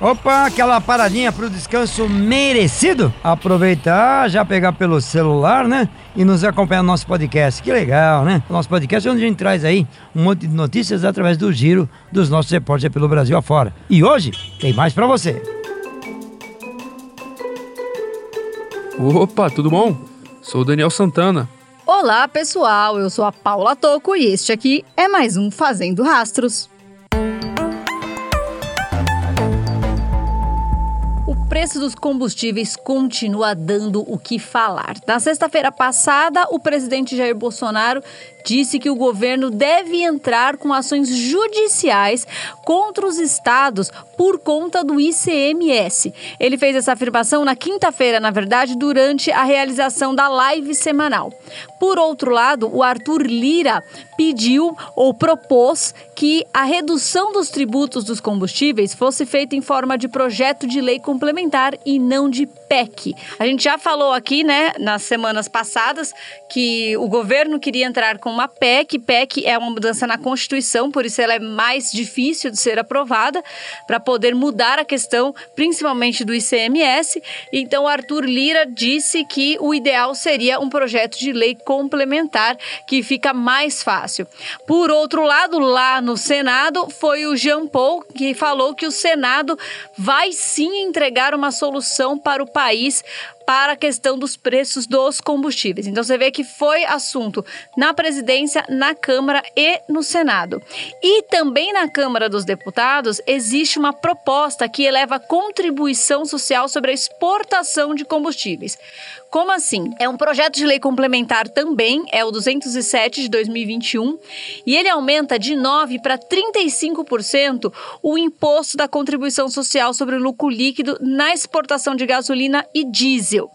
Opa, aquela paradinha pro descanso merecido. Aproveitar, já pegar pelo celular, né? E nos acompanhar no nosso podcast. Que legal, né? Nosso podcast é onde a gente traz aí um monte de notícias através do giro dos nossos repórteres pelo Brasil afora. E hoje tem mais pra você. Opa, tudo bom? Sou o Daniel Santana. Olá, pessoal. Eu sou a Paula Toco e este aqui é mais um Fazendo Rastros. O preço dos combustíveis continua dando o que falar. Na sexta-feira passada, o presidente Jair Bolsonaro disse que o governo deve entrar com ações judiciais contra os estados por conta do ICMS. Ele fez essa afirmação na quinta-feira, na verdade, durante a realização da live semanal. Por outro lado, o Arthur Lira pediu ou propôs que a redução dos tributos dos combustíveis fosse feita em forma de projeto de lei complementar e não de PEC. A gente já falou aqui, né, nas semanas passadas, que o governo queria entrar com uma PEC. PEC é uma mudança na Constituição, por isso ela é mais difícil de ser aprovada, para poder mudar a questão, principalmente do ICMS. Então, Arthur Lira disse que o ideal seria um projeto de lei complementar, que fica mais fácil. Por outro lado, lá no Senado, foi o Jean Paul que falou que o Senado vai sim entregar uma solução para o país para a questão dos preços dos combustíveis. Então você vê que foi assunto na presidência, na Câmara e no Senado. E também na Câmara dos Deputados existe uma proposta que eleva a contribuição social sobre a exportação de combustíveis. Como assim? É um projeto de lei complementar também, é o 207 de 2021, e ele aumenta de 9% para 35% o imposto da contribuição social sobre o lucro líquido na exportação de gasolina e diesel.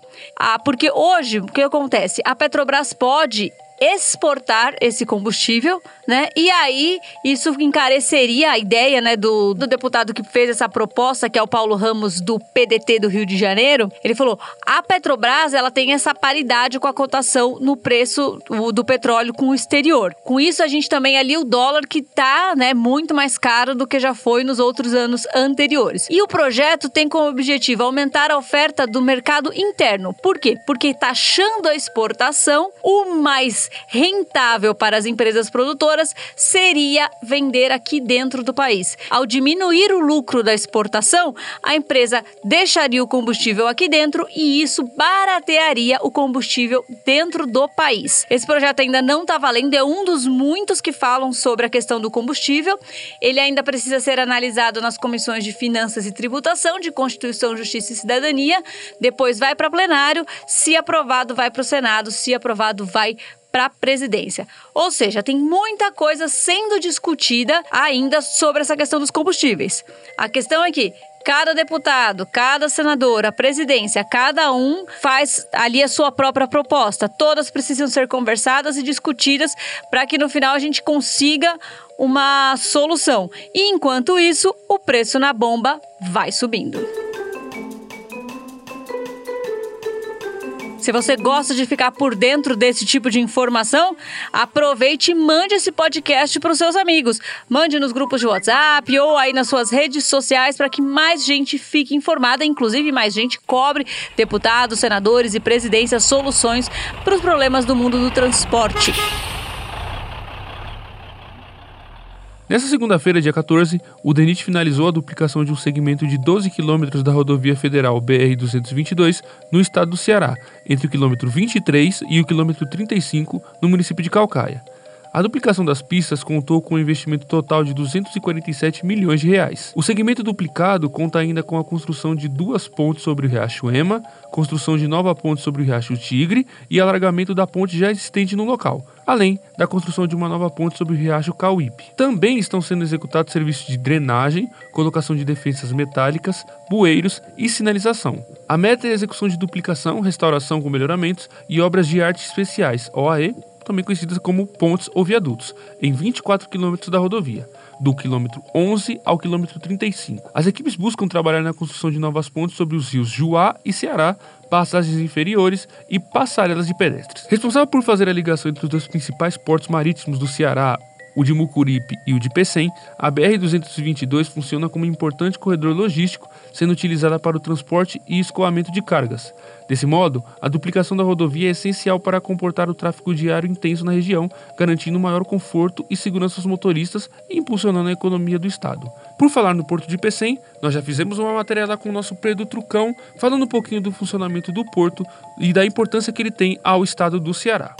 Porque hoje, o que acontece? A Petrobras pode exportar esse combustível, né? E aí isso encareceria a ideia, né, do deputado que fez essa proposta, que é o Paulo Ramos, do PDT do Rio de Janeiro. Ele falou: a Petrobras, ela tem essa paridade com a cotação no preço do petróleo com o exterior. Com isso, a gente também ali o dólar que tá, né, muito mais caro do que já foi nos outros anos anteriores. E o projeto tem como objetivo aumentar a oferta do mercado interno. Por quê? Porque taxando a exportação, o mais rentável para as empresas produtoras seria vender aqui dentro do país. Ao diminuir o lucro da exportação, a empresa deixaria o combustível aqui dentro e isso baratearia o combustível dentro do país. Esse projeto ainda não está valendo, é um dos muitos que falam sobre a questão do combustível. Ele ainda precisa ser analisado nas comissões de Finanças e Tributação, de Constituição, Justiça e Cidadania. Depois vai para plenário, se aprovado vai para o Senado, se aprovado vai para a presidência. Ou seja, tem muita coisa sendo discutida ainda sobre essa questão dos combustíveis. A questão é que cada deputado, cada senador, a presidência, cada um faz ali a sua própria proposta. Todas precisam ser conversadas e discutidas para que no final a gente consiga uma solução. E enquanto isso, o preço na bomba vai subindo. Se você gosta de ficar por dentro desse tipo de informação, aproveite e mande esse podcast para os seus amigos. Mande nos grupos de WhatsApp ou aí nas suas redes sociais para que mais gente fique informada, inclusive mais gente cobre deputados, senadores e presidências soluções para os problemas do mundo do transporte. Nessa segunda-feira, dia 14, o DENIT finalizou a duplicação de um segmento de 12 quilômetros da rodovia federal BR-222 no estado do Ceará, entre o quilômetro 23 e o quilômetro 35, no município de Caucaia. A duplicação das pistas contou com um investimento total de 247 milhões de reais. O segmento duplicado conta ainda com a construção de duas pontes sobre o Riacho Ema, construção de nova ponte sobre o Riacho Tigre e alargamento da ponte já existente no local, além da construção de uma nova ponte sobre o Riacho Cauípe. Também estão sendo executados serviços de drenagem, colocação de defensas metálicas, bueiros e sinalização. A meta é a execução de duplicação, restauração com melhoramentos e obras de arte especiais, OAE, também conhecidas como pontes ou viadutos, em 24 quilômetros da rodovia, do quilômetro 11 ao quilômetro 35. As equipes buscam trabalhar na construção de novas pontes sobre os rios Juá e Ceará, passagens inferiores e passarelas de pedestres. Responsável por fazer a ligação entre os dois principais portos marítimos do Ceará, o de Mucuripe e o de Pecém, a BR-222 funciona como um importante corredor logístico, sendo utilizada para o transporte e escoamento de cargas. Desse modo, a duplicação da rodovia é essencial para comportar o tráfego diário intenso na região, garantindo maior conforto e segurança aos motoristas e impulsionando a economia do estado. Por falar no porto de Pecém, nós já fizemos uma matéria lá com o nosso Pedro Trucão, falando um pouquinho do funcionamento do porto e da importância que ele tem ao estado do Ceará.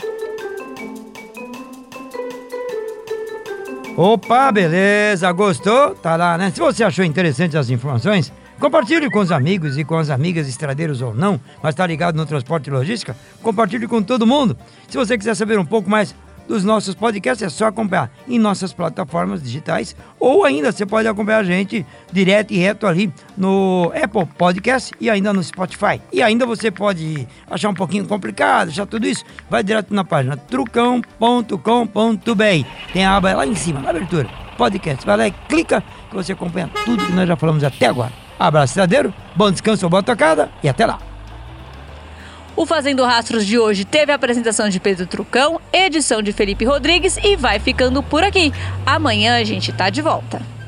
Opa, beleza, gostou? Tá lá, né? Se você achou interessante as informações, compartilhe com os amigos e com as amigas, estradeiros ou não, mas tá ligado no transporte e logística, compartilhe com todo mundo. Se você quiser saber um pouco mais dos nossos podcasts, é só acompanhar em nossas plataformas digitais, ou ainda você pode acompanhar a gente direto e reto ali no Apple Podcast e ainda no Spotify. E ainda você pode achar um pouquinho complicado, achar tudo isso, vai direto na página trucão.com.br. Tem a aba lá em cima, na abertura, podcast. Vai lá e clica que você acompanha tudo que nós já falamos até agora. Abraço, cidadeiro, bom descanso, boa tocada e até lá. O Fazendo Rastros de hoje teve a apresentação de Pedro Trucão, edição de Felipe Rodrigues e vai ficando por aqui. Amanhã a gente tá de volta.